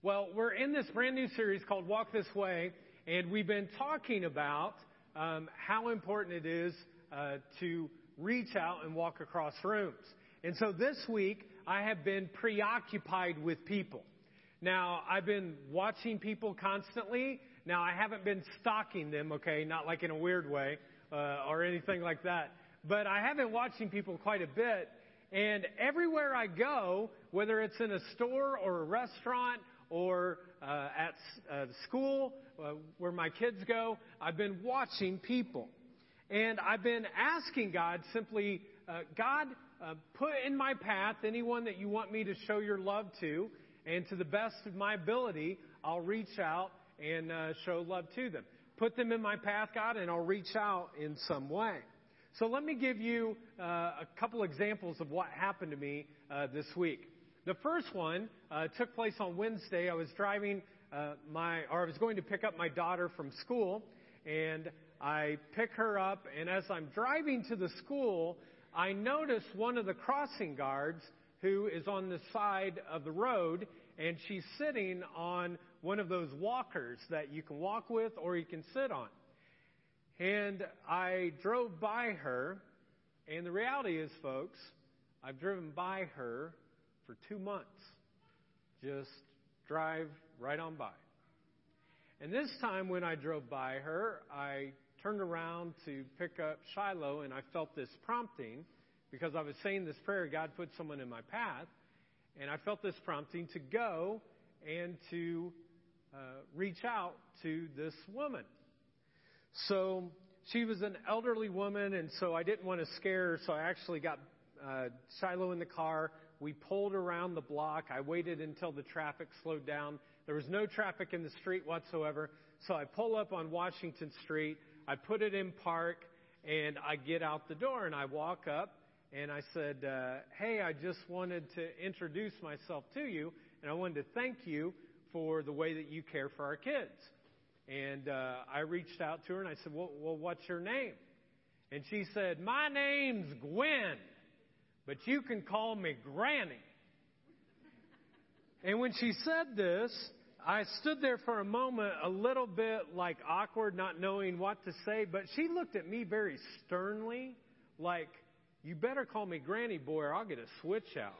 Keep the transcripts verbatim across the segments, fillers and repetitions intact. Well, we're in this brand new series called Walk This Way, and we've been talking about um, how important it is uh, to reach out and walk across rooms. And so this week, I have been preoccupied with people. Now, I've been watching people constantly. Now, I haven't been stalking them, okay, not like in a weird way uh, or anything like that. But I have been watching people quite a bit. And everywhere I go, whether it's in a store or a restaurant or uh, at uh, school uh, where my kids go, I've been watching people. And I've been asking God simply, uh, God, uh, put in my path anyone that you want me to show your love to. And to the best of my ability, I'll reach out and uh, show love to them. Put them in my path, God, and I'll reach out in some way. So let me give you uh, a couple examples of what happened to me uh, this week. The first one uh, took place on Wednesday. I was driving uh, my, or I was going to pick up my daughter from school, and I pick her up. And as I'm driving to the school, I notice one of the crossing guards who is on the side of the road, and she's sitting on one of those walkers that you can walk with or you can sit on. And I drove by her, and the reality is, folks, I've driven by her for two months. Just drive right on by. And this time when I drove by her, I turned around to pick up Shiloh, and I felt this prompting, because I was saying this prayer, God put someone in my path, and I felt this prompting to go and to uh, reach out to this woman. So she was an elderly woman, and so I didn't want to scare her, so I actually got uh, Shiloh in the car. We pulled around the block. I waited until the traffic slowed down. There was no traffic in the street whatsoever, so I pull up on Washington Street. I put it in park, and I get out the door, and I walk up. And I said, uh, hey, I just wanted to introduce myself to you, and I wanted to thank you for the way that you care for our kids. And uh, I reached out to her, and I said, well, well, what's your name? And she said, my name's Gwen, but you can call me Granny. And when she said this, I stood there for a moment, a little bit like awkward, not knowing what to say, but she looked at me very sternly, like, you better call me Granny Boy or I'll get a switch out.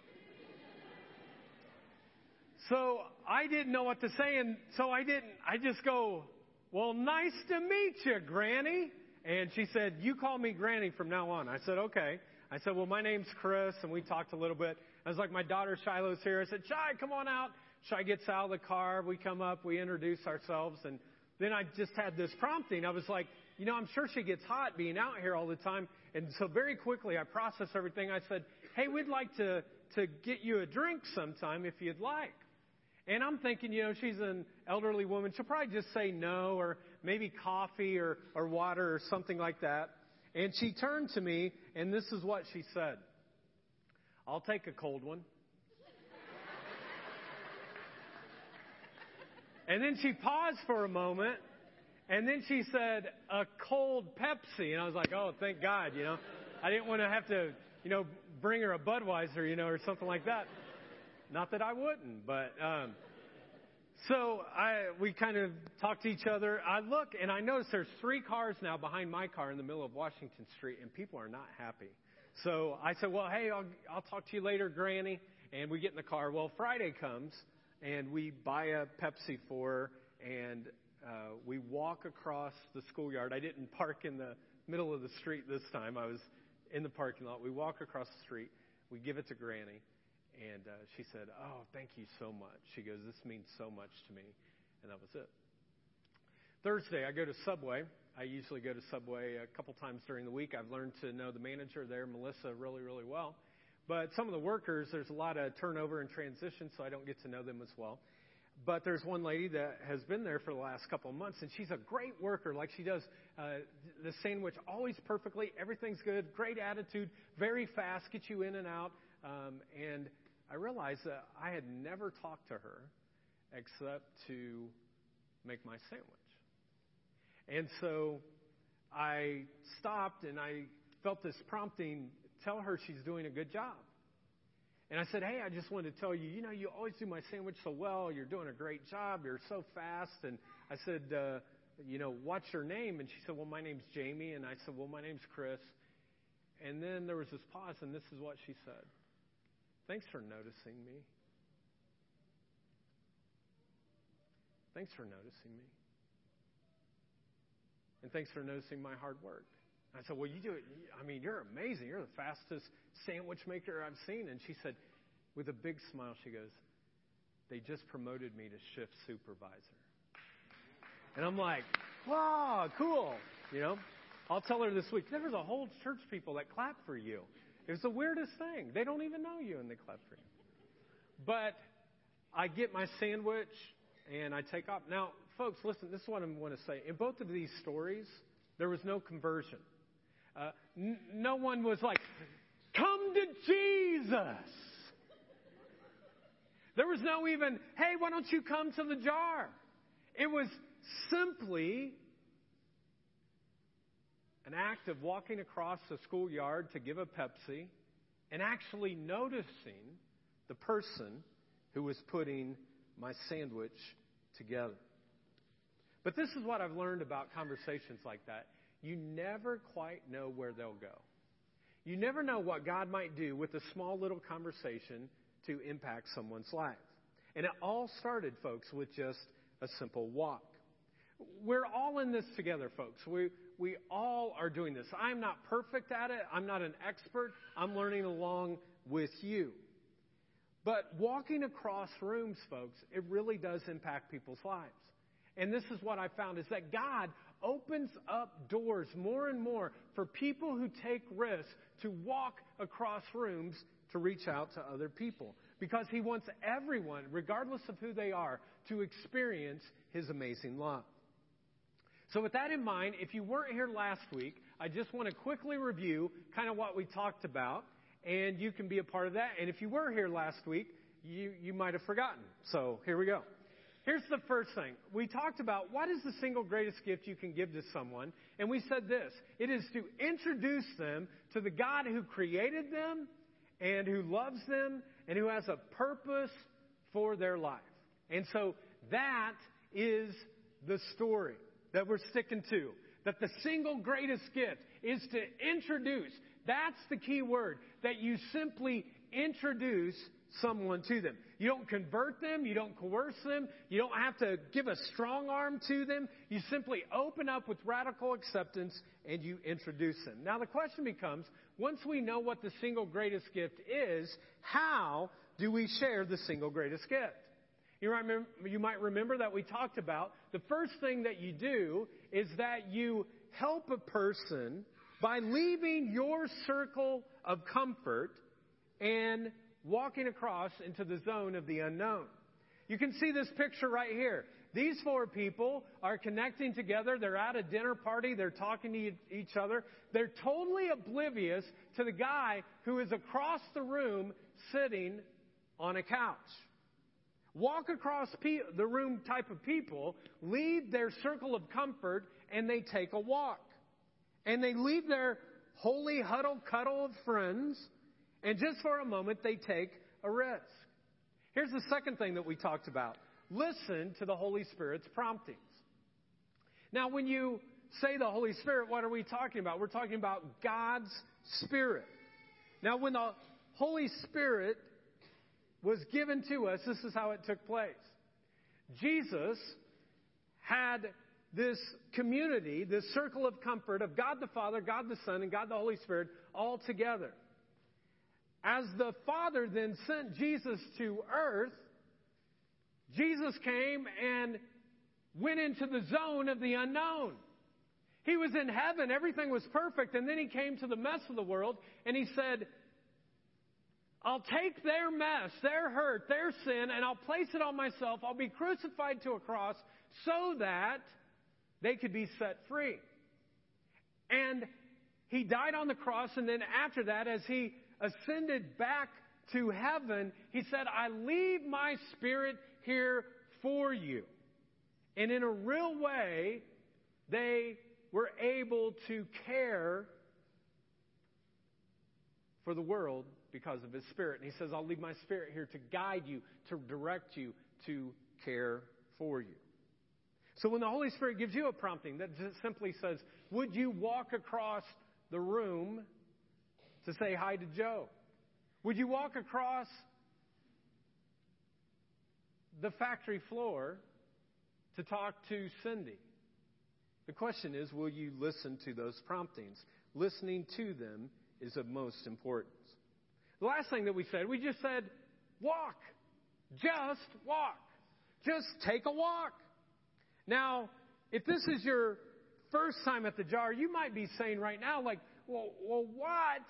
So I didn't know what to say, and so I didn't. I just go, well, nice to meet you, Granny. And she said, you call me Granny from now on. I said, okay. I said, well, my name's Chris, and we talked a little bit. I was like, my daughter Shiloh's here. I said, Shai, come on out. Shai gets out of the car. We come up. We introduce ourselves. And then I just had this prompting. I was like, you know, I'm sure she gets hot being out here all the time. And so very quickly I processed everything. I said, hey, we'd like to, to get you a drink sometime if you'd like. And I'm thinking, you know, she's an elderly woman. She'll probably just say no, or maybe coffee or, or water or something like that. And she turned to me, and this is what she said. I'll take a cold one. And then she paused for a moment. And then she said, a cold Pepsi. And I was like, oh, thank God, you know. I didn't want to have to, you know, bring her a Budweiser, you know, or something like that. Not that I wouldn't, but. Um, so I we kind of talked to each other. I look, and I notice there's three cars now behind my car in the middle of Washington Street, and people are not happy. So I said, well, hey, I'll, I'll talk to you later, Granny. And we get in the car. Well, Friday comes, and we buy a Pepsi for her, and Uh, we walk across the schoolyard. I didn't park in the middle of the street this time. I was in the parking lot. We walk across the street. We give it to Granny, and uh, she said, oh, thank you so much. She goes, this means so much to me, and that was it. Thursday, I go to Subway. I usually go to Subway a couple times during the week. I've learned to know the manager there, Melissa, really, really well. But some of the workers, there's a lot of turnover and transition, so I don't get to know them as well. But there's one lady that has been there for the last couple of months, and she's a great worker. Like, she does uh, the sandwich always perfectly. Everything's good, great attitude, very fast, gets you in and out. Um, and I realized that I had never talked to her except to make my sandwich. And so I stopped, and I felt this prompting, tell her she's doing a good job. And I said, hey, I just wanted to tell you, you know, you always do my sandwich so well. You're doing a great job. You're so fast. And I said, uh, you know, what's your name? And she said, well, my name's Jamie. And I said, well, my name's Chris. And then there was this pause, and this is what she said. Thanks for noticing me. Thanks for noticing me. And thanks for noticing my hard work. I said, well, you do it. I mean, you're amazing. You're the fastest sandwich maker I've seen. And she said, with a big smile, she goes, they just promoted me to shift supervisor. And I'm like, wow, cool. You know, I'll tell her this week, there was a whole church people that clap for you. It was the weirdest thing. They don't even know you and they clap for you. But I get my sandwich and I take off. Now, folks, listen, this is what I want to say. In both of these stories, there was no conversion. Uh, n- no one was like, come to Jesus. There was no even, hey, why don't you come to the jar? It was simply an act of walking across the schoolyard to give a Pepsi and actually noticing the person who was putting my sandwich together. But this is what I've learned about conversations like that. You never quite know where they'll go. You never know what God might do with a small little conversation to impact someone's life. And it all started, folks, with just a simple walk. We're all in this together, folks. We we all are doing this. I'm not perfect at it. I'm not an expert. I'm learning along with you. But walking across rooms, folks, it really does impact people's lives. And this is what I found is that God opens up doors more and more for people who take risks to walk across rooms to reach out to other people. Because he wants everyone, regardless of who they are, to experience his amazing love. So with that in mind, if you weren't here last week, I just want to quickly review kind of what we talked about. And you can be a part of that. And if you were here last week, you, you might have forgotten. So here we go. Here's the first thing. We talked about what is the single greatest gift you can give to someone. And we said this. It is to introduce them to the God who created them and who loves them and who has a purpose for their life. And so that is the story that we're sticking to. That the single greatest gift is to introduce. That's the key word. That you simply introduce someone to them. You don't convert them. You don't coerce them. You don't have to give a strong arm to them. You simply open up with radical acceptance and you introduce them. Now the question becomes, once we know what the single greatest gift is, how do we share the single greatest gift? You remember, you might remember that we talked about the first thing that you do is that you help a person by leaving your circle of comfort and walking across into the zone of the unknown. You can see this picture right here. These four people are connecting together. They're at a dinner party. They're talking to each other. They're totally oblivious to the guy who is across the room sitting on a couch. Walk across pe- the room type of people leave their circle of comfort and they take a walk. And they leave their holy huddle cuddle of friends, and just for a moment they take a risk. Here's the second thing that we talked about. Listen to the Holy Spirit's promptings. Now when you say the Holy Spirit, what are we talking about? We're talking about God's Spirit. Now when the Holy Spirit was given to us, this is how it took place. Jesus had this community, this circle of comfort of God the Father, God the Son, and God the Holy Spirit all together. As the Father then sent Jesus to earth, Jesus came and went into the zone of the unknown. He was in heaven, everything was perfect, and then he came to the mess of the world, and he said, I'll take their mess, their hurt, their sin, and I'll place it on myself. I'll be crucified to a cross so that they could be set free. And he died on the cross, and then after that, as he ascended back to heaven, he said, I leave my Spirit here for you. And in a real way, they were able to care for the world because of his Spirit. And he says, I'll leave my Spirit here to guide you, to direct you, to care for you. So when the Holy Spirit gives you a prompting that just simply says, would you walk across the room to say hi to Joe? Would you walk across the factory floor to talk to Cindy? The question is, will you listen to those promptings? Listening to them is of most importance. The last thing that we said, we just said, walk. Just walk. Just take a walk. Now, if this is your first time at the Jar, you might be saying right now, like, well, well what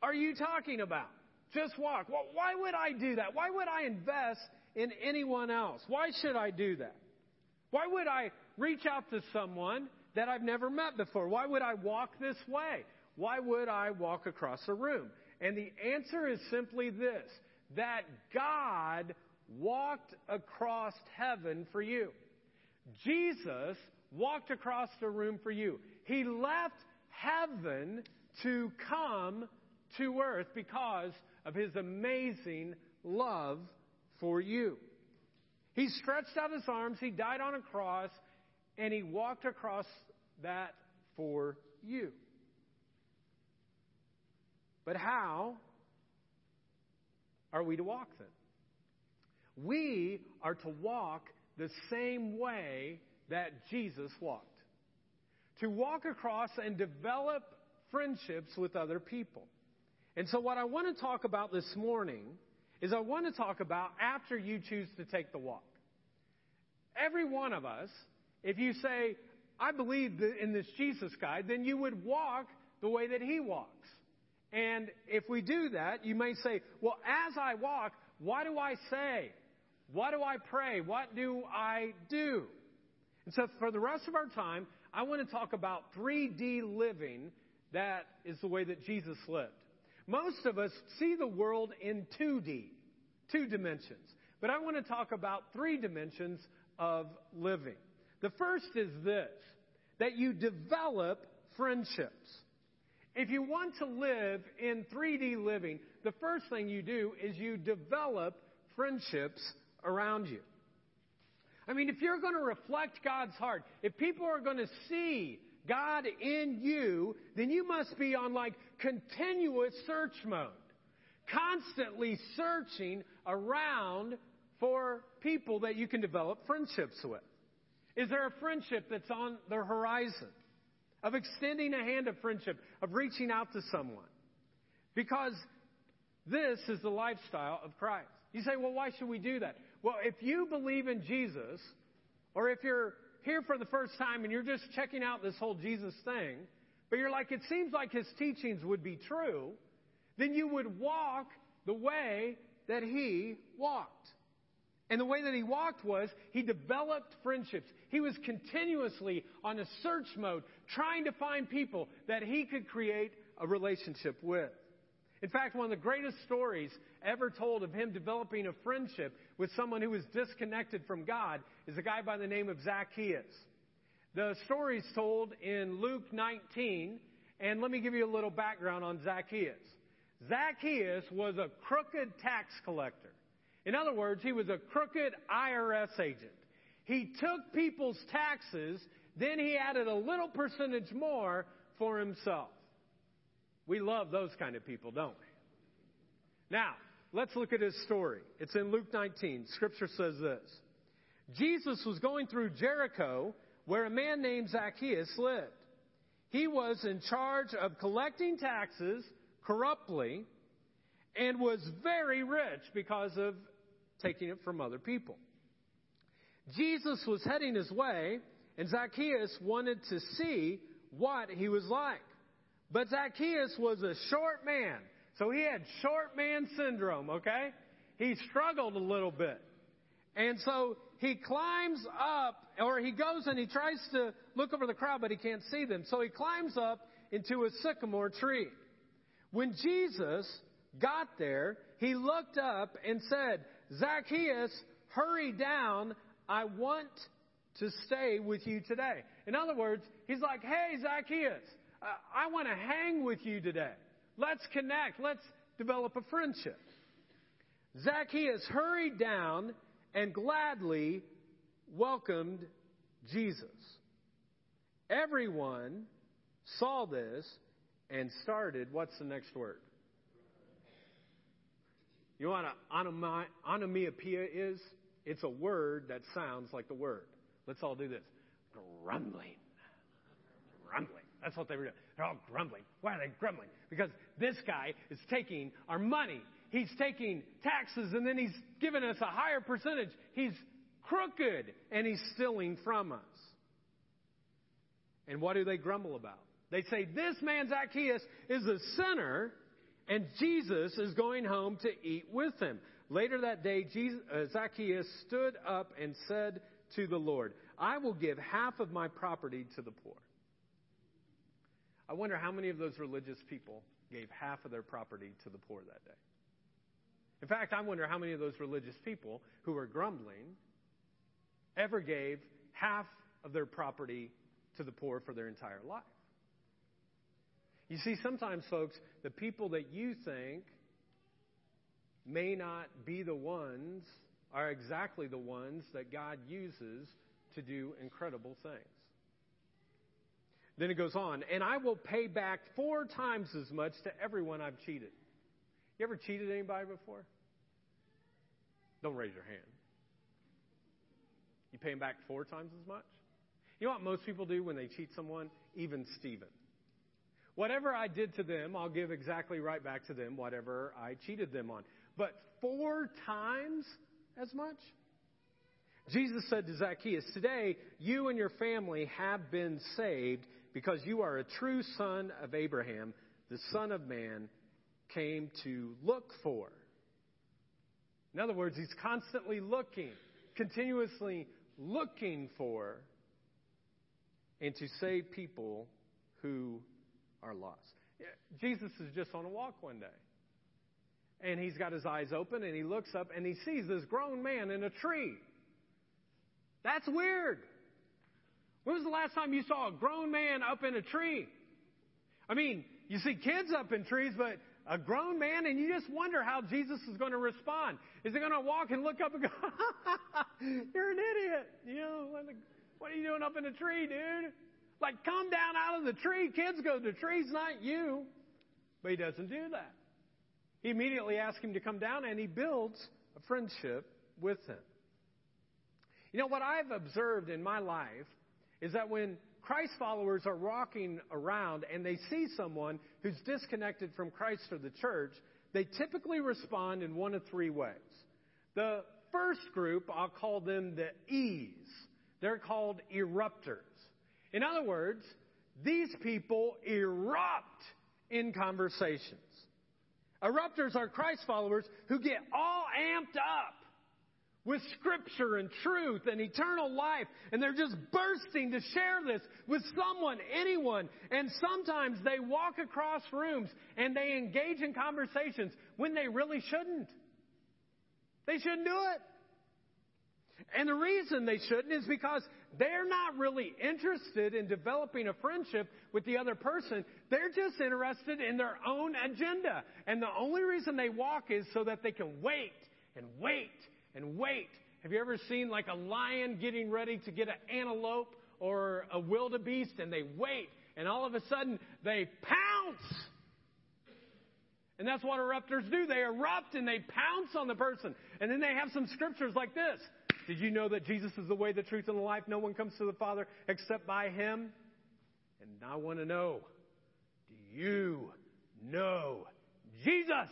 are you talking about? Just walk. Well, why would I do that? Why would I invest in anyone else? Why should I do that? Why would I reach out to someone that I've never met before? Why would I walk this way? Why would I walk across a room? And the answer is simply this, that God walked across heaven for you. Jesus walked across the room for you. He left heaven to come to earth because of his amazing love for you. He stretched out his arms, he died on a cross, and he walked across that for you. But how are we to walk then? We are to walk the same way that Jesus walked. To walk across and develop friendships with other people. And so what I want to talk about this morning is I want to talk about after you choose to take the walk. Every one of us, if you say, I believe in this Jesus guy, then you would walk the way that he walks. And if we do that, you may say, well, as I walk, what do I say? What do I pray? What do I do? And so for the rest of our time, I want to talk about three D living. That is the way that Jesus lived. Most of us see the world in two D, two dimensions. But I want to talk about three dimensions of living. The first is this, that you develop friendships. If you want to live in three D living, the first thing you do is you develop friendships around you. I mean, if you're going to reflect God's heart, if people are going to see God in you, then you must be on like continuous search mode, constantly searching around for people that you can develop friendships with. Is there a friendship that's on the horizon of extending a hand of friendship, of reaching out to someone? Because this is the lifestyle of Christ. You say, well, why should we do that? Well, if you believe in Jesus, or if you're here for the first time and you're just checking out this whole Jesus thing, but you're like, it seems like his teachings would be true, then you would walk the way that he walked. And the way that he walked was he developed friendships. He was continuously on a search mode, trying to find people that he could create a relationship with. In fact, one of the greatest stories ever told of him developing a friendship with someone who was disconnected from God is a guy by the name of Zacchaeus. The story's told in Luke nineteen, and let me give you a little background on Zacchaeus. Zacchaeus was a crooked tax collector. In other words, he was a crooked I R S agent. He took people's taxes, then he added a little percentage more for himself. We love those kind of people, don't we? Now, let's look at his story. It's in Luke nineteen. Scripture says this. Jesus was going through Jericho, where a man named Zacchaeus lived. He was in charge of collecting taxes corruptly and was very rich because of taking it from other people. Jesus was heading his way, and Zacchaeus wanted to see what he was like. But Zacchaeus was a short man, so he had short man syndrome, okay? He struggled a little bit. And so he climbs up, or he goes and he tries to look over the crowd, but he can't see them. So he climbs up into a sycamore tree. When Jesus got there, he looked up and said, Zacchaeus, hurry down, I want to stay with you today. In other words, he's like, hey, Zacchaeus, I want to hang with you today. Let's connect. Let's develop a friendship. Zacchaeus hurried down and gladly welcomed Jesus. Everyone saw this and started, what's the next word? You know what an onomatopoeia is? It's a word that sounds like the word. Let's all do this. Grumbling. Grumbling. That's what they were doing. They're all grumbling. Why are they grumbling? Because this guy is taking our money. He's taking taxes, and then he's giving us a higher percentage. He's crooked, and he's stealing from us. And what do they grumble about? They say, this man Zacchaeus is a sinner, and Jesus is going home to eat with him. Later that day, Jesus, uh, Zacchaeus stood up and said to the Lord, I will give half of my property to the poor. I wonder how many of those religious people gave half of their property to the poor that day. In fact, I wonder how many of those religious people who were grumbling ever gave half of their property to the poor for their entire life. You see, sometimes, folks, the people that you think may not be the ones are exactly the ones that God uses to do incredible things. Then it goes on, and I will pay back four times as much to everyone I've cheated. You ever cheated anybody before? Don't raise your hand. You pay them back four times as much? You know what most people do when they cheat someone? Even Stephen. Whatever I did to them, I'll give exactly right back to them whatever I cheated them on. But four times as much? Jesus said to Zacchaeus, today you and your family have been saved because you are a true son of Abraham, the Son of Man came to look for. In other words, he's constantly looking, continuously looking for, and to save people who are lost. Jesus is just on a walk one day. And he's got his eyes open, and he looks up, and he sees this grown man in a tree. That's weird. When was the last time you saw a grown man up in a tree? I mean, you see kids up in trees, but a grown man, and you just wonder how Jesus is going to respond. Is he going to walk and look up and go, you're an idiot. You know, what are you doing up in a tree, dude? Like, come down out of the tree. Kids go to the trees, not you. But he doesn't do that. He immediately asks him to come down, and he builds a friendship with him. You know, what I've observed in my life is that when Christ followers are walking around and they see someone who's disconnected from Christ or the church, they typically respond in one of three ways. The first group, I'll call them the E's. They're called erupters. In other words, these people erupt in conversations. Erupters are Christ followers who get all amped up with Scripture and truth and eternal life. And they're just bursting to share this with someone, anyone. And sometimes they walk across rooms and they engage in conversations when they really shouldn't. They shouldn't do it. And the reason they shouldn't is because they're not really interested in developing a friendship with the other person. They're just interested in their own agenda. And the only reason they walk is so that they can wait and wait and wait. Have you ever seen like a lion getting ready to get an antelope or a wildebeest, and they wait, and all of a sudden they pounce? And that's what erupters do. They erupt and they pounce on the person. And then they have some scriptures like this. Did you know that Jesus is the way, the truth, and the life? No one comes to the Father except by him. And I want to know, do you know Jesus?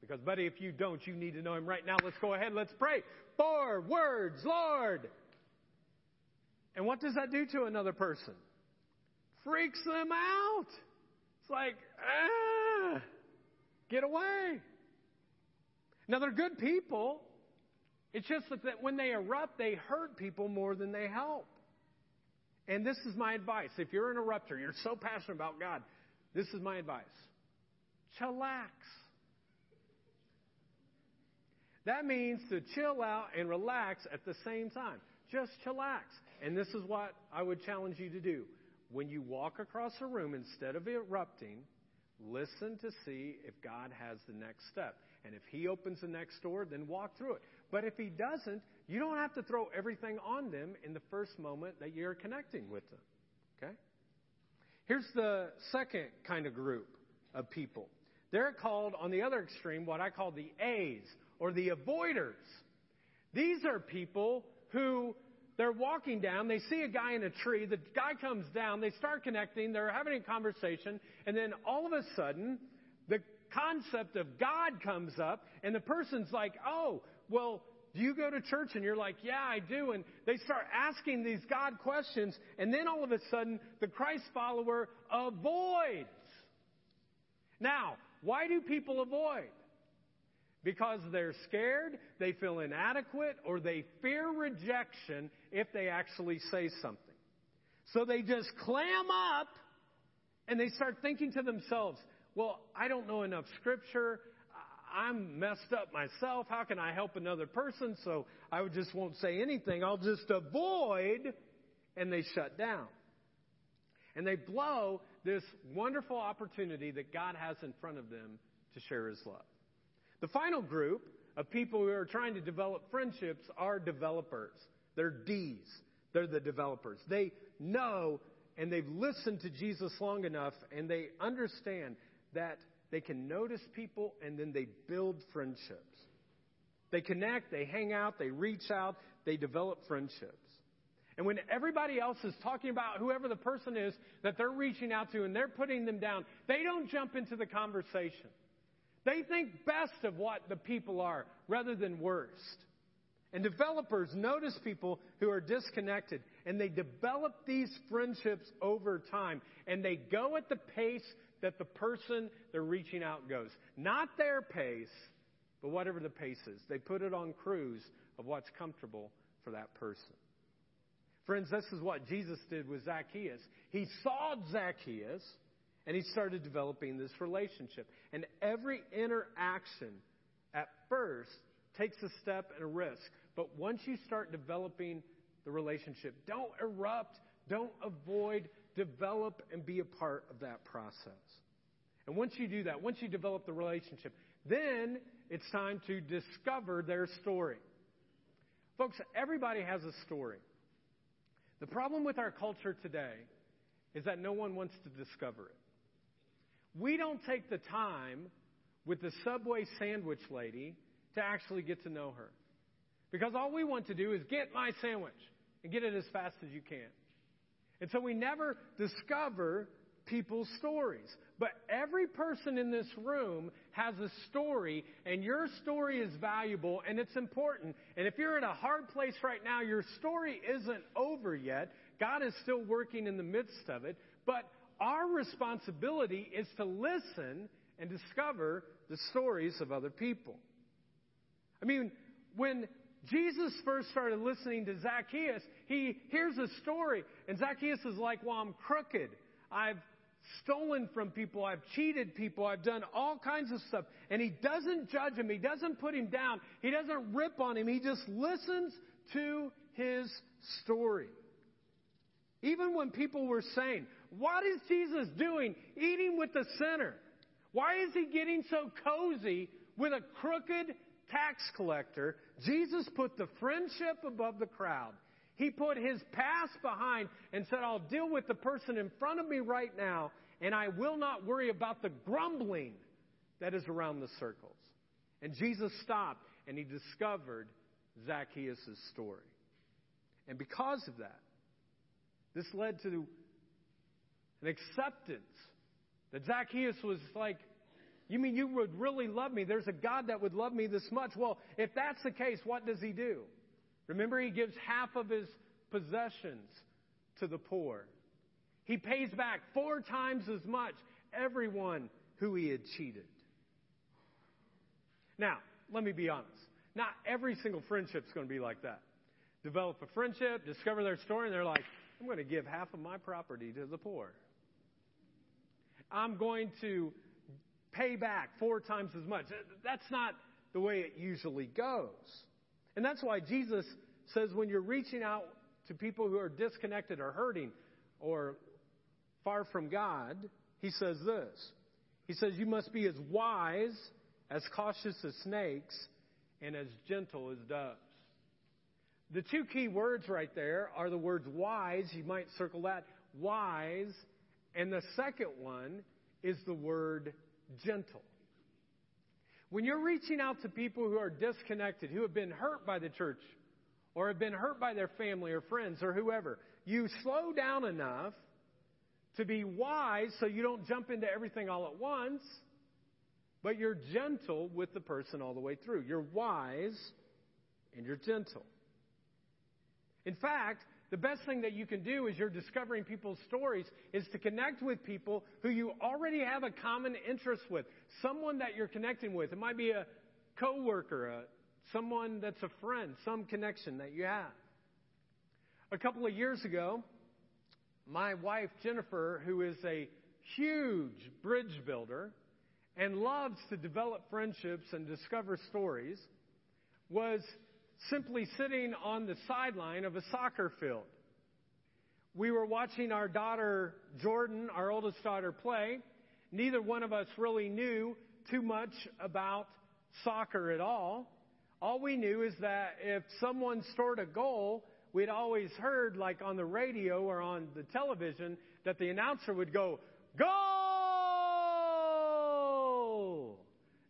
Because, buddy, if you don't, you need to know him right now. Let's go ahead. Let's pray. Four words, Lord. And what does that do to another person? Freaks them out. It's like, ah, get away. Now, they're good people. It's just that when they erupt, they hurt people more than they help. And this is my advice. If you're an erupter, you're so passionate about God, this is my advice. Chillax. That means to chill out and relax at the same time. Just chillax. And this is what I would challenge you to do. When you walk across a room, instead of erupting, Listen to see if God has the next step. And if he opens the next door, then walk through it. But if he doesn't, you don't have to throw everything on them in the first moment that you're connecting with them. Okay? Here's the second kind of group of people. They're called, on the other extreme, what I call the A's, or the avoiders. These are people who, they're walking down, they see a guy in a tree, the guy comes down, they start connecting, they're having a conversation, and then all of a sudden, the concept of God comes up, and the person's like, oh, well, do you go to church? And you're like, yeah, I do. And they start asking these God questions, and then all of a sudden, the Christ follower avoids. Now, why do people avoid? Because they're scared, they feel inadequate, or they fear rejection if they actually say something. So they just clam up, and they start thinking to themselves, well, I don't know enough Scripture, I'm messed up myself, how can I help another person? So I just won't say anything, I'll just avoid, and they shut down. And they blow this wonderful opportunity that God has in front of them to share his love. The final group of people who are trying to develop friendships are developers. They're D's. They're the developers. They know and they've listened to Jesus long enough and they understand that they can notice people and then they build friendships. They connect, they hang out, they reach out, they develop friendships. And when everybody else is talking about whoever the person is that they're reaching out to and they're putting them down, they don't jump into the conversation. They think best of what the people are rather than worst. And developers notice people who are disconnected, and they develop these friendships over time, and they go at the pace that the person they're reaching out goes. Not their pace, but whatever the pace is. They put it on cruise of what's comfortable for that person. Friends, this is what Jesus did with Zacchaeus. He saw Zacchaeus, and he started developing this relationship. And every interaction at first takes a step and a risk. But once you start developing the relationship, don't erupt, don't avoid, develop and be a part of that process. And once you do that, once you develop the relationship, then it's time to discover their story. Folks, everybody has a story. The problem with our culture today is that no one wants to discover it. We don't take the time with the Subway sandwich lady to actually get to know her. Because all we want to do is get my sandwich and get it as fast as you can. And so we never discover people's stories. But every person in this room has a story, and your story is valuable, and it's important. And if you're in a hard place right now, your story isn't over yet. God is still working in the midst of it. But our responsibility is to listen and discover the stories of other people. I mean, when Jesus first started listening to Zacchaeus, he hears a story, and Zacchaeus is like, well, I'm crooked. I've stolen from people, I've cheated people, I've done all kinds of stuff. And he doesn't judge him, he doesn't put him down, he doesn't rip on him, he just listens to his story. Even when people were saying, what is Jesus doing eating with the sinner? Why is he getting so cozy with a crooked tax collector? Jesus put the friendship above the crowd. He put his past behind and said, I'll deal with the person in front of me right now, and I will not worry about the grumbling that is around the circles. And Jesus stopped, and he discovered Zacchaeus' story. And because of that, this led to an acceptance that Zacchaeus was like, you mean you would really love me? There's a God that would love me this much. Well, if that's the case, what does he do? Remember, he gives half of his possessions to the poor. He pays back four times as much everyone who he had cheated. Now, let me be honest. Not every single friendship's going to be like that. Develop a friendship, discover their story, and they're like, I'm going to give half of my property to the poor. I'm going to pay back four times as much. That's not the way it usually goes. And that's why Jesus says when you're reaching out to people who are disconnected or hurting or far from God, he says this. He says, you must be as wise, as cautious as snakes, and as gentle as doves. The two key words right there are the words wise. You might circle that. Wise. And the second one is the word gentle. When you're reaching out to people who are disconnected, who have been hurt by the church, or have been hurt by their family or friends or whoever, you slow down enough to be wise so you don't jump into everything all at once, but you're gentle with the person all the way through. You're wise and you're gentle. In fact, the best thing that you can do as you're discovering people's stories is to connect with people who you already have a common interest with, someone that you're connecting with. It might be a coworker, a, someone that's a friend, some connection that you have. A couple of years ago, my wife, Jennifer, who is a huge bridge builder and loves to develop friendships and discover stories, was simply sitting on the sideline of a soccer field. We were watching our daughter, Jordan, our oldest daughter, play. Neither one of us really knew too much about soccer at all. All we knew is that if someone scored a goal, we'd always heard, like on the radio or on the television, that the announcer would go, "Goal!"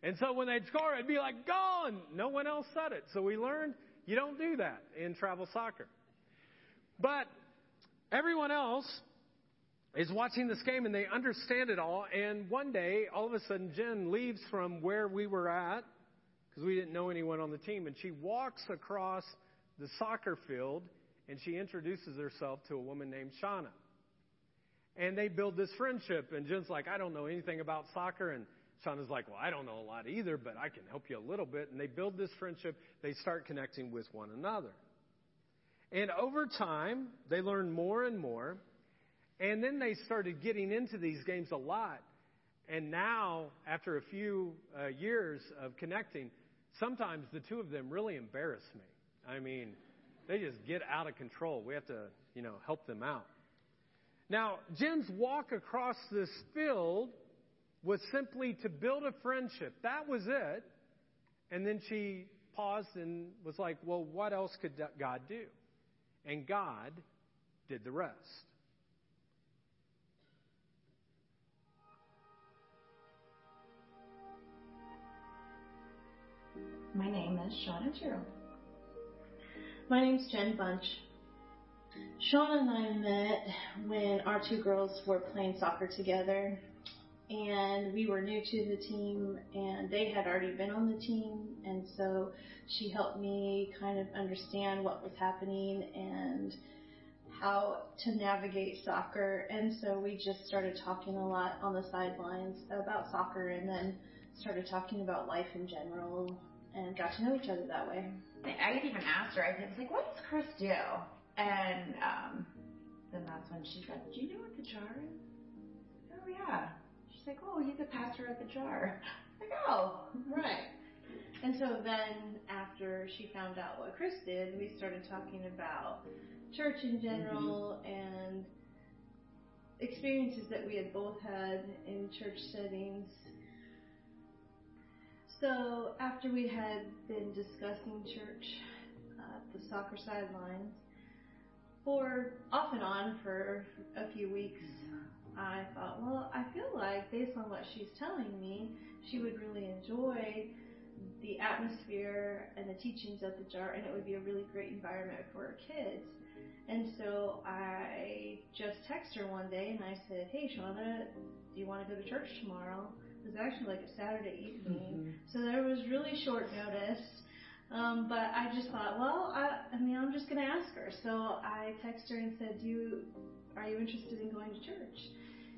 And so when they'd score, it'd be like, "Goal!" And no one else said it. So we learned you don't do that in travel soccer. But everyone else is watching this game, and they understand it all. And one day, all of a sudden, Jen leaves from where we were at, because we didn't know anyone on the team, and she walks across the soccer field, and she introduces herself to a woman named Shauna. And they build this friendship, and Jen's like, "I don't know anything about soccer," and Shauna's like, "Well, I don't know a lot either, but I can help you a little bit." And they build this friendship. They start connecting with one another. And over time, they learn more and more. And then they started getting into these games a lot. And now, after a few uh, years of connecting, sometimes the two of them really embarrass me. I mean, they just get out of control. We have to, you know, help them out. Now, Jen's walk across this field was simply to build a friendship. That was it. And then she paused and was like, well, what else could God do? And God did the rest. My name is Shauna Drew. My name's Jen Bunch. Shauna and I met when our two girls were playing soccer together. And we were new to the team, and they had already been on the team, and so she helped me kind of understand what was happening and how to navigate soccer. And so we just started talking a lot on the sidelines about soccer, and then started talking about life in general, and got to know each other that way. I didn't even ask her. I was like, "What does Chris do?" And um, then that's when she said, "Do you know what the jar is?" Oh, yeah. Like, "Oh, he's a pastor at the jar." Like, "Oh, right." And so then after she found out what Chris did, we started talking about church in general mm-hmm. and experiences that we had both had in church settings. So after we had been discussing church at the soccer sidelines, for off and on for a few weeks, I thought, well, I feel like based on what she's telling me, she would really enjoy the atmosphere and the teachings at the jar, and it would be a really great environment for our kids. And so I just texted her one day, and I said, "Hey, Shauna, do you want to go to church tomorrow?" It was actually like a Saturday evening, mm-hmm. so there was really short notice. Um, but I just thought, well, I, I mean, I'm just going to ask her. So I texted her and said, "Do you, are you interested in going to church?"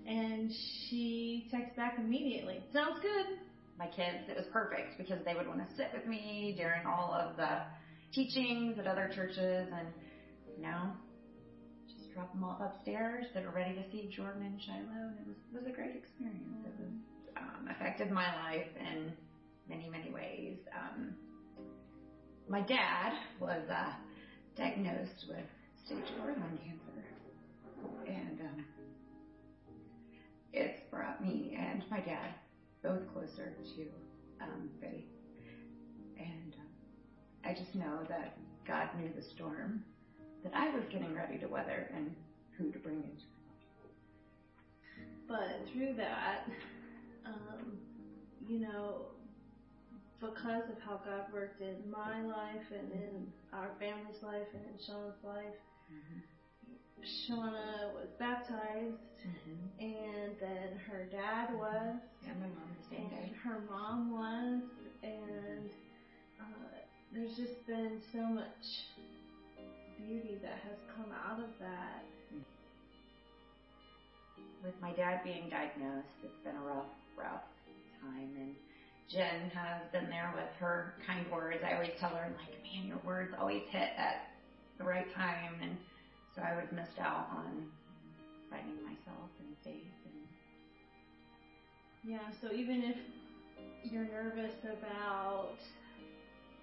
And she texts back immediately, "Sounds good." My kids, it was perfect because they would want to sit with me during all of the teachings at other churches, and, you know, just drop them off upstairs. They were ready to see Jordan and Shiloh. It was, it was a great experience. It was, um, affected my life in many, many ways. Um, my dad was uh, diagnosed with stage four lung cancer, and um, it's brought me and my dad both closer to um, Betty. And I just know that God knew the storm that I was getting ready to weather and who to bring into. But through that, um, you know, because of how God worked in my life and in our family's life and in Shauna's life, mm-hmm. Shauna was baptized, mm-hmm. and then her dad was, yeah, my mom the same and day. Her mom was, and uh, there's just been so much beauty that has come out of that. With my dad being diagnosed, it's been a rough, rough time, and Jen has been there with her kind words. I always tell her, I'm like, man, your words always hit at the right time, and so I would miss out on finding myself and faith. And yeah, so even if you're nervous about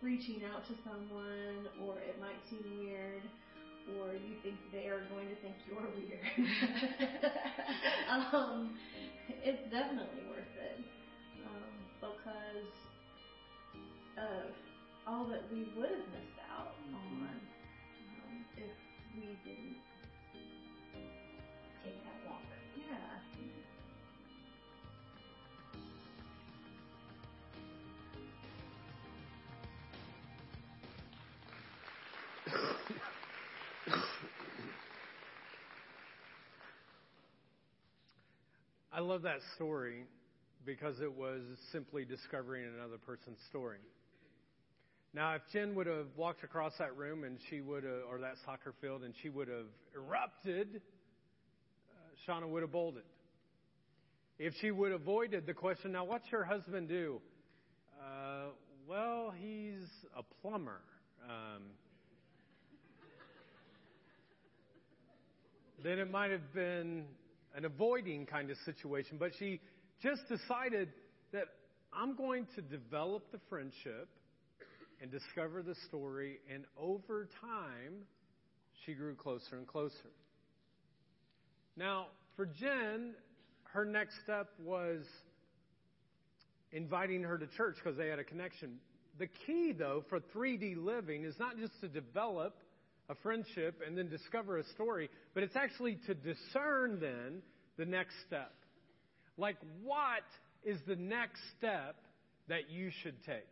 reaching out to someone, or it might seem weird, or you think they are going to think you're weird, um, it's definitely worth it, um, because of all that we would have missed out mm-hmm. on um, if we didn't take that walk. Yeah. I love that story because it was simply discovering another person's story. Now, if Jen would have walked across that room and she would have, or that soccer field, and she would have erupted, uh, Shauna would have bolted. If she would have avoided the question, now what's your husband do? Uh, well, he's a plumber. Um, then it might have been an avoiding kind of situation. But she just decided that I'm going to develop the friendship and discover the story, and over time, she grew closer and closer. Now, for Jen, her next step was inviting her to church because they had a connection. The key, though, for three D living is not just to develop a friendship and then discover a story, but it's actually to discern, then, the next step. Like, what is the next step that you should take?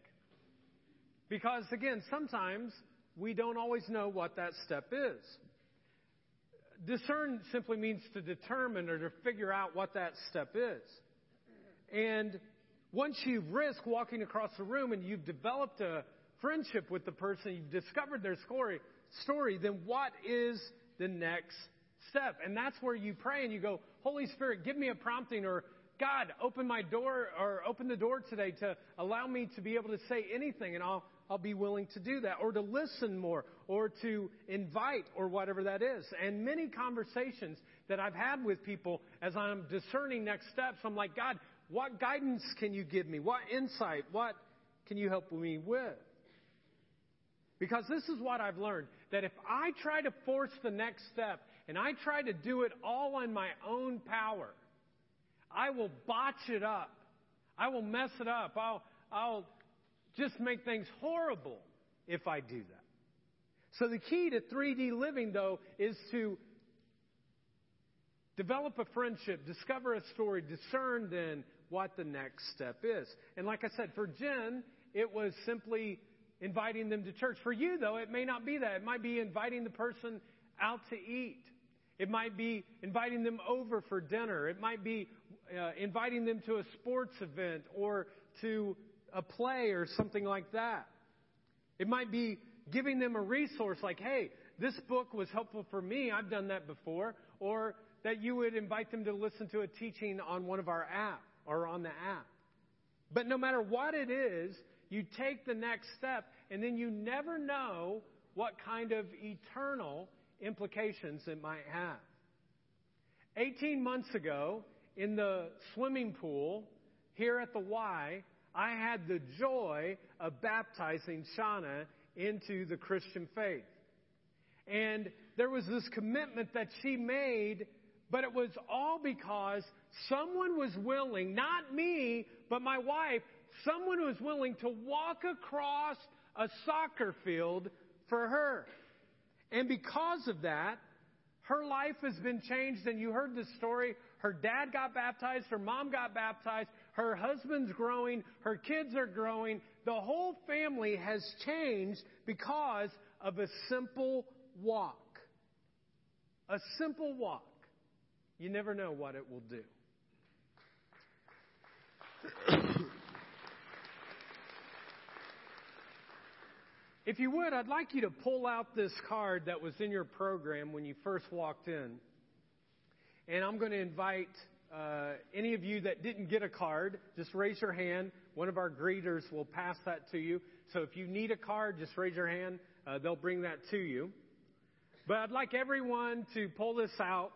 Because, again, sometimes we don't always know what that step is. Discern simply means to determine or to figure out what that step is. And once you risk walking across the room and you've developed a friendship with the person, you've discovered their story, story, then what is the next step? And that's where you pray and you go, Holy Spirit, give me a prompting, or God, open my door, or open the door today to allow me to be able to say anything, and I'll I'll be willing to do that, or to listen more, or to invite, or whatever that is. And many conversations that I've had with people as I'm discerning next steps, I'm like, God, what guidance can you give me? What insight? What can you help me with? Because this is what I've learned, that if I try to force the next step and I try to do it all on my own power, I will botch it up. I will mess it up. I'll, I'll just make things horrible if I do that. So the key to three D living, though, is to develop a friendship, discover a story, discern then what the next step is. And like I said, for Jen, it was simply inviting them to church. For you, though, it may not be that. It might be inviting the person out to eat. It might be inviting them over for dinner. It might be uh, inviting them to a sports event or to a play or something like that. It might be giving them a resource like, hey, this book was helpful for me. I've done that before. Or that you would invite them to listen to a teaching on one of our app or on the app. But no matter what it is, you take the next step, and then you never know what kind of eternal implications it might have. eighteen months ago, in the swimming pool here at the Y, I had the joy of baptizing Shauna into the Christian faith. And there was this commitment that she made But it was all because someone was willing, not me, but my wife, someone was willing to walk across a soccer field for her. And because of that, her life has been changed. And you heard the story. Her dad got baptized. Her mom got baptized. Her husband's growing. Her kids are growing. The whole family has changed because of a simple walk. A simple walk. You never know what it will do. If you would, I'd like you to pull out this card that was in your program when you first walked in. And I'm going to invite uh, any of you that didn't get a card, just raise your hand. One of our greeters will pass that to you. So if you need a card, just raise your hand. Uh, they'll bring that to you. But I'd like everyone to pull this out.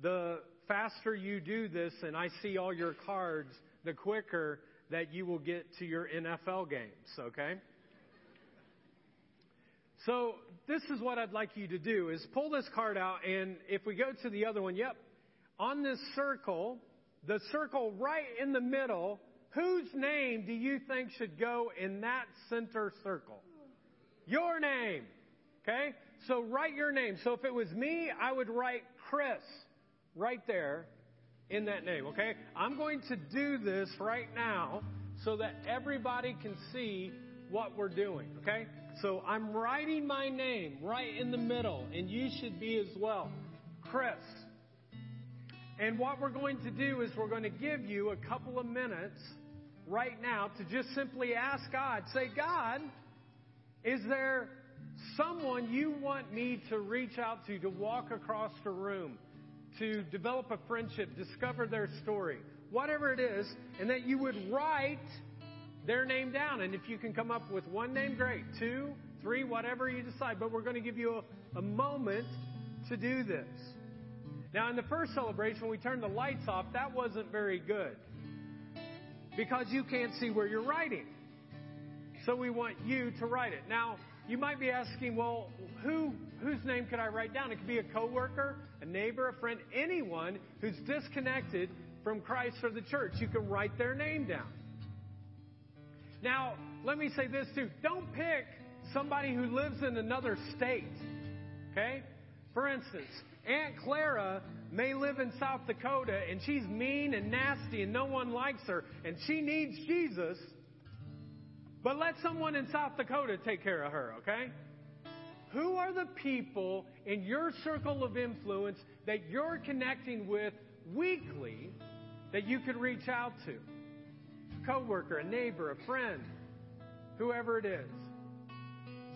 The faster you do this, and I see all your cards, the quicker that you will get to your N F L games, okay? So this is what I'd like you to do, is pull this card out, and if we go to the other one, yep, on this circle, the circle right in the middle, whose name do you think should go in that center circle? Your name, okay? So write your name. So if it was me, I would write Chris right there in that name, okay? I'm going to do this right now so that everybody can see what we're doing, okay? So I'm writing my name right in the middle, and you should be as well, Chris. And what we're going to do is we're going to give you a couple of minutes right now to just simply ask God. Say, God, is there someone you want me to reach out to, to walk across the room, to develop a friendship, discover their story, whatever it is, and that you would write their name down. And if you can come up with one name, great. Two, three, whatever you decide. But we're going to give you a, a moment to do this. Now, in the first celebration, when we turned the lights off, that wasn't very good because you can't see where you're writing. So we want you to write it. Now, you might be asking, well, who whose name could I write down? It could be a coworker, a neighbor, a friend, anyone who's disconnected from Christ or the church. You can write their name down. Now, let me say this too. Don't pick somebody who lives in another state, okay? For instance, Aunt Clara may live in South Dakota, and she's mean and nasty, and no one likes her, and she needs Jesus. But let someone in South Dakota take care of her, okay? Who are the people in your circle of influence that you're connecting with weekly that you could reach out to? A coworker, a neighbor, a friend, whoever it is.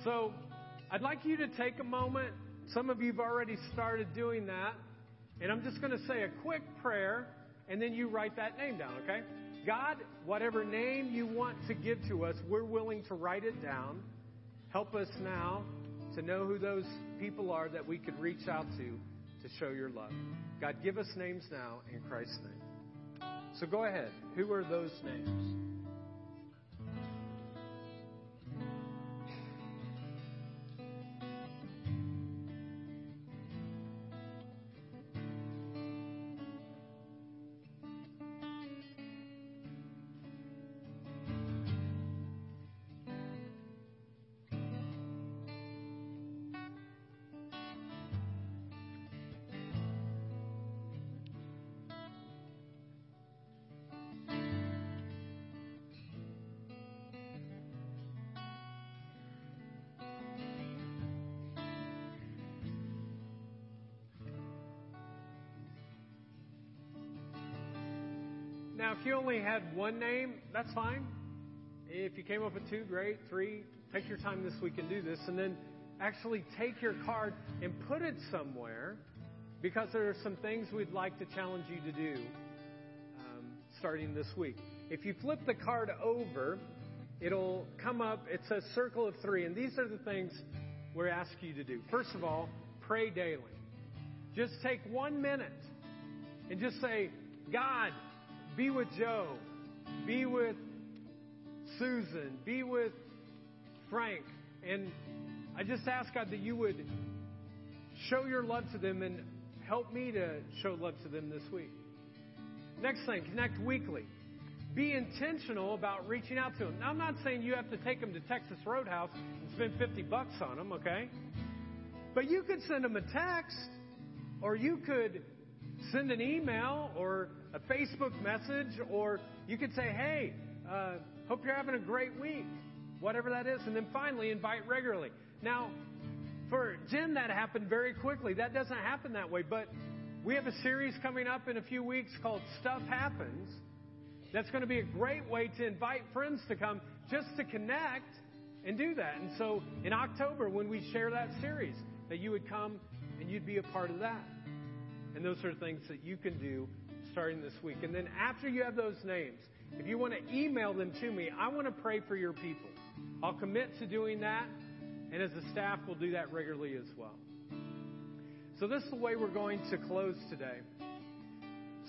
So I'd like you to take a moment. Some of you have already started doing that. And I'm just going to say a quick prayer, and then you write that name down, okay? God, whatever name you want to give to us, we're willing to write it down. Help us now to know who those people are that we could reach out to to show your love. God, give us names now in Christ's name. So go ahead. Who are those names? Now, if you only had one name, that's fine. If you came up with two, great. Three, take your time this week and do this. And then actually take your card and put it somewhere, because there are some things we'd like to challenge you to do um, starting this week. If you flip the card over, it'll come up. It says circle of three. And these are the things we're asking you to do. First of all, pray daily. Just take one minute and just say, God, be with Joe, be with Susan, be with Frank. And I just ask, God, that you would show your love to them and help me to show love to them this week. Next thing, connect weekly. Be intentional about reaching out to them. Now, I'm not saying you have to take them to Texas Roadhouse and spend fifty bucks on them, okay? But you could send them a text, or you could send an email or a Facebook message, or you could say, hey, uh, hope you're having a great week, whatever that is. And then finally, invite regularly. Now, for Jen, that happened very quickly. That doesn't happen that way, but we have a series coming up in a few weeks called Stuff Happens. That's going to be a great way to invite friends to come just to connect and do that. And so in October, when we share that series, that you would come and you'd be a part of that. And those are things that you can do starting this week. And then after you have those names, if you want to email them to me, I want to pray for your people. I'll commit to doing that. And as a staff, we'll do that regularly as well. So this is the way we're going to close today.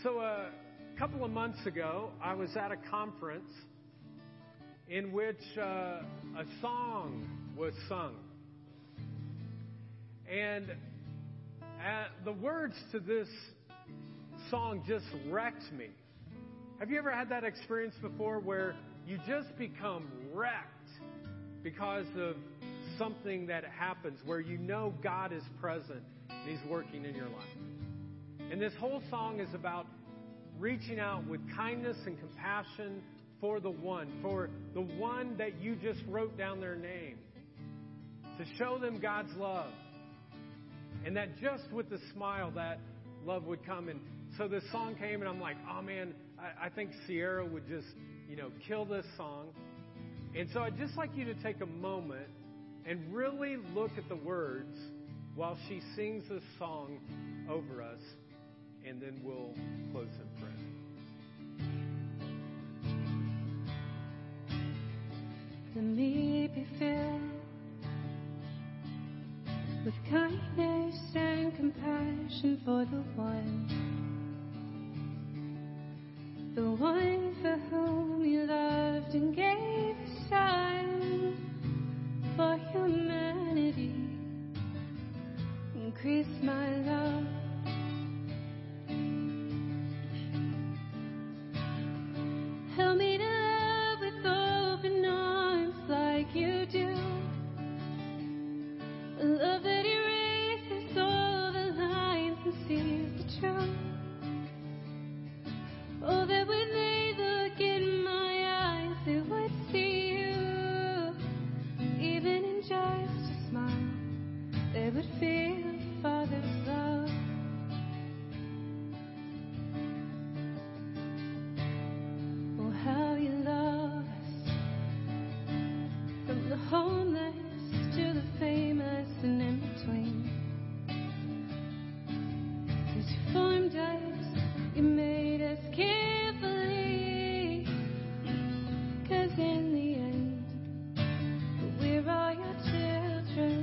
So, uh, a couple of months ago, I was at a conference in which uh, a song was sung. And uh, the words to this song just wrecked me. Have you ever had that experience before where you just become wrecked because of something that happens, where you know God is present and He's working in your life? And this whole song is about reaching out with kindness and compassion for the one, for the one that you just wrote down their name, to show them God's love. And that just with a smile, that love would come. And so this song came, and I'm like, oh, man, I, I think Sierra would just, you know, kill this song. And so I'd just like you to take a moment and really look at the words while she sings this song over us. And then we'll close in prayer. Let me be filled with kindness and compassion for the one, the one for whom you loved and gave a sign for humanity. Increase my love. Help me to love with open arms like you do. A love that erases all the lines and sees the truth. Oh, that when they look in my eyes, they would see you. Even in just a smile, they would feel Father's love. How you love us, from the homeless to the famous and in between. Cause you formed us, you made us carefully. Cause in the end, we're all your children.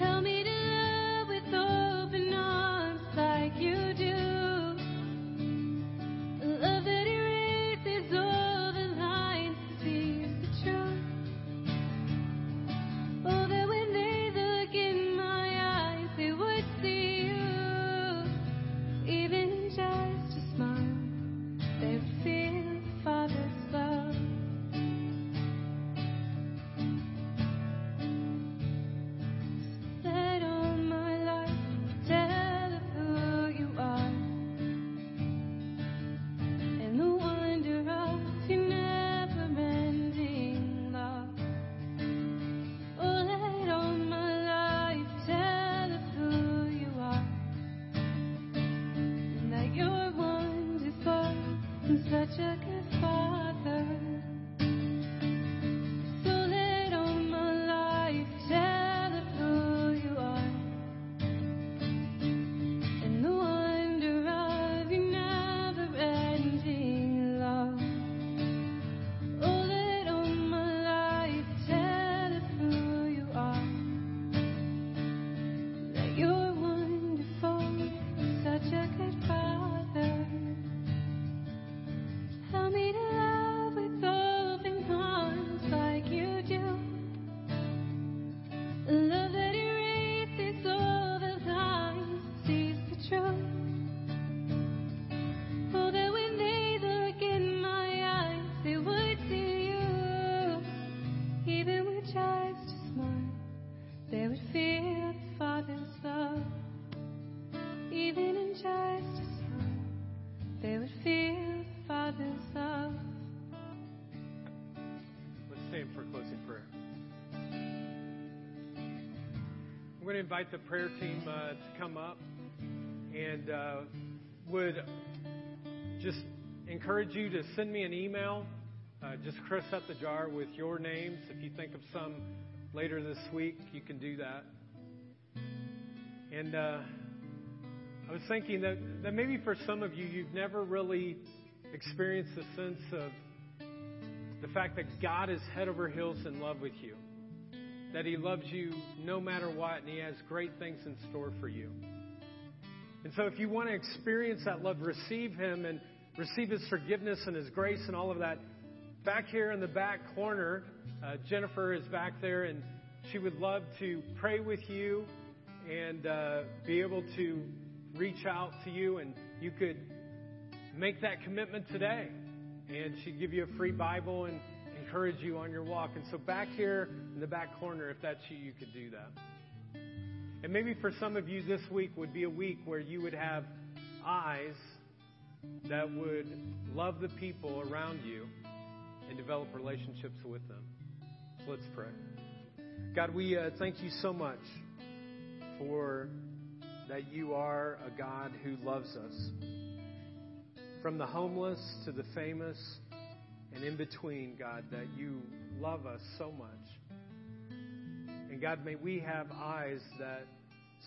Help me to love with open arms like you do, a love that erases all the lines and sees the truth. Oh, that when they look in my eyes, they would see you. Even in just a smile, they would feel the Father's love. Let all my life tell such a good Father. So let all my life tell of who you are, and the wonder of your never-ending love. Oh, let all my life tell of who you are, that you're wonderful, such a good Father. stand for closing prayer. We're going to invite the prayer team uh, to come up, and uh, would just encourage you to send me an email. Uh, just Chris at the Jar with your names. If you think of some later this week, you can do that. And uh, I was thinking that, that maybe for some of you, you've never really experienced the sense of the fact that God is head over heels in love with you. That He loves you no matter what, and He has great things in store for you. And so if you want to experience that love, receive Him and receive His forgiveness and His grace and all of that, back here in the back corner, uh, Jennifer is back there, and she would love to pray with you and uh, be able to reach out to you. And you could make that commitment today, and she'd give you a free Bible and encourage you on your walk. And so back here in the back corner, if that's you, you could do that. And maybe for some of you, this week would be a week where you would have eyes that would love the people around you and develop relationships with them. So let's pray. God, we uh, thank you so much for that you are a God who loves us. From the homeless to the famous and in between, God, that you love us so much. And God, may we have eyes that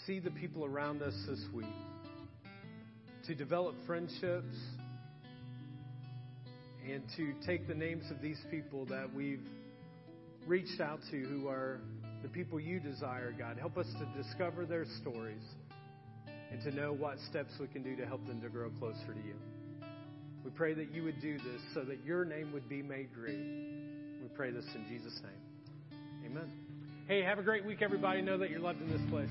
see the people around us this week, to develop friendships and to take the names of these people that we've reached out to, who are the people you desire, God. Help us to discover their stories and to know what steps we can do to help them to grow closer to you. We pray that you would do this so that your name would be made great. We pray this in Jesus' name. Amen. Hey, have a great week, everybody. Know that you're loved in this place.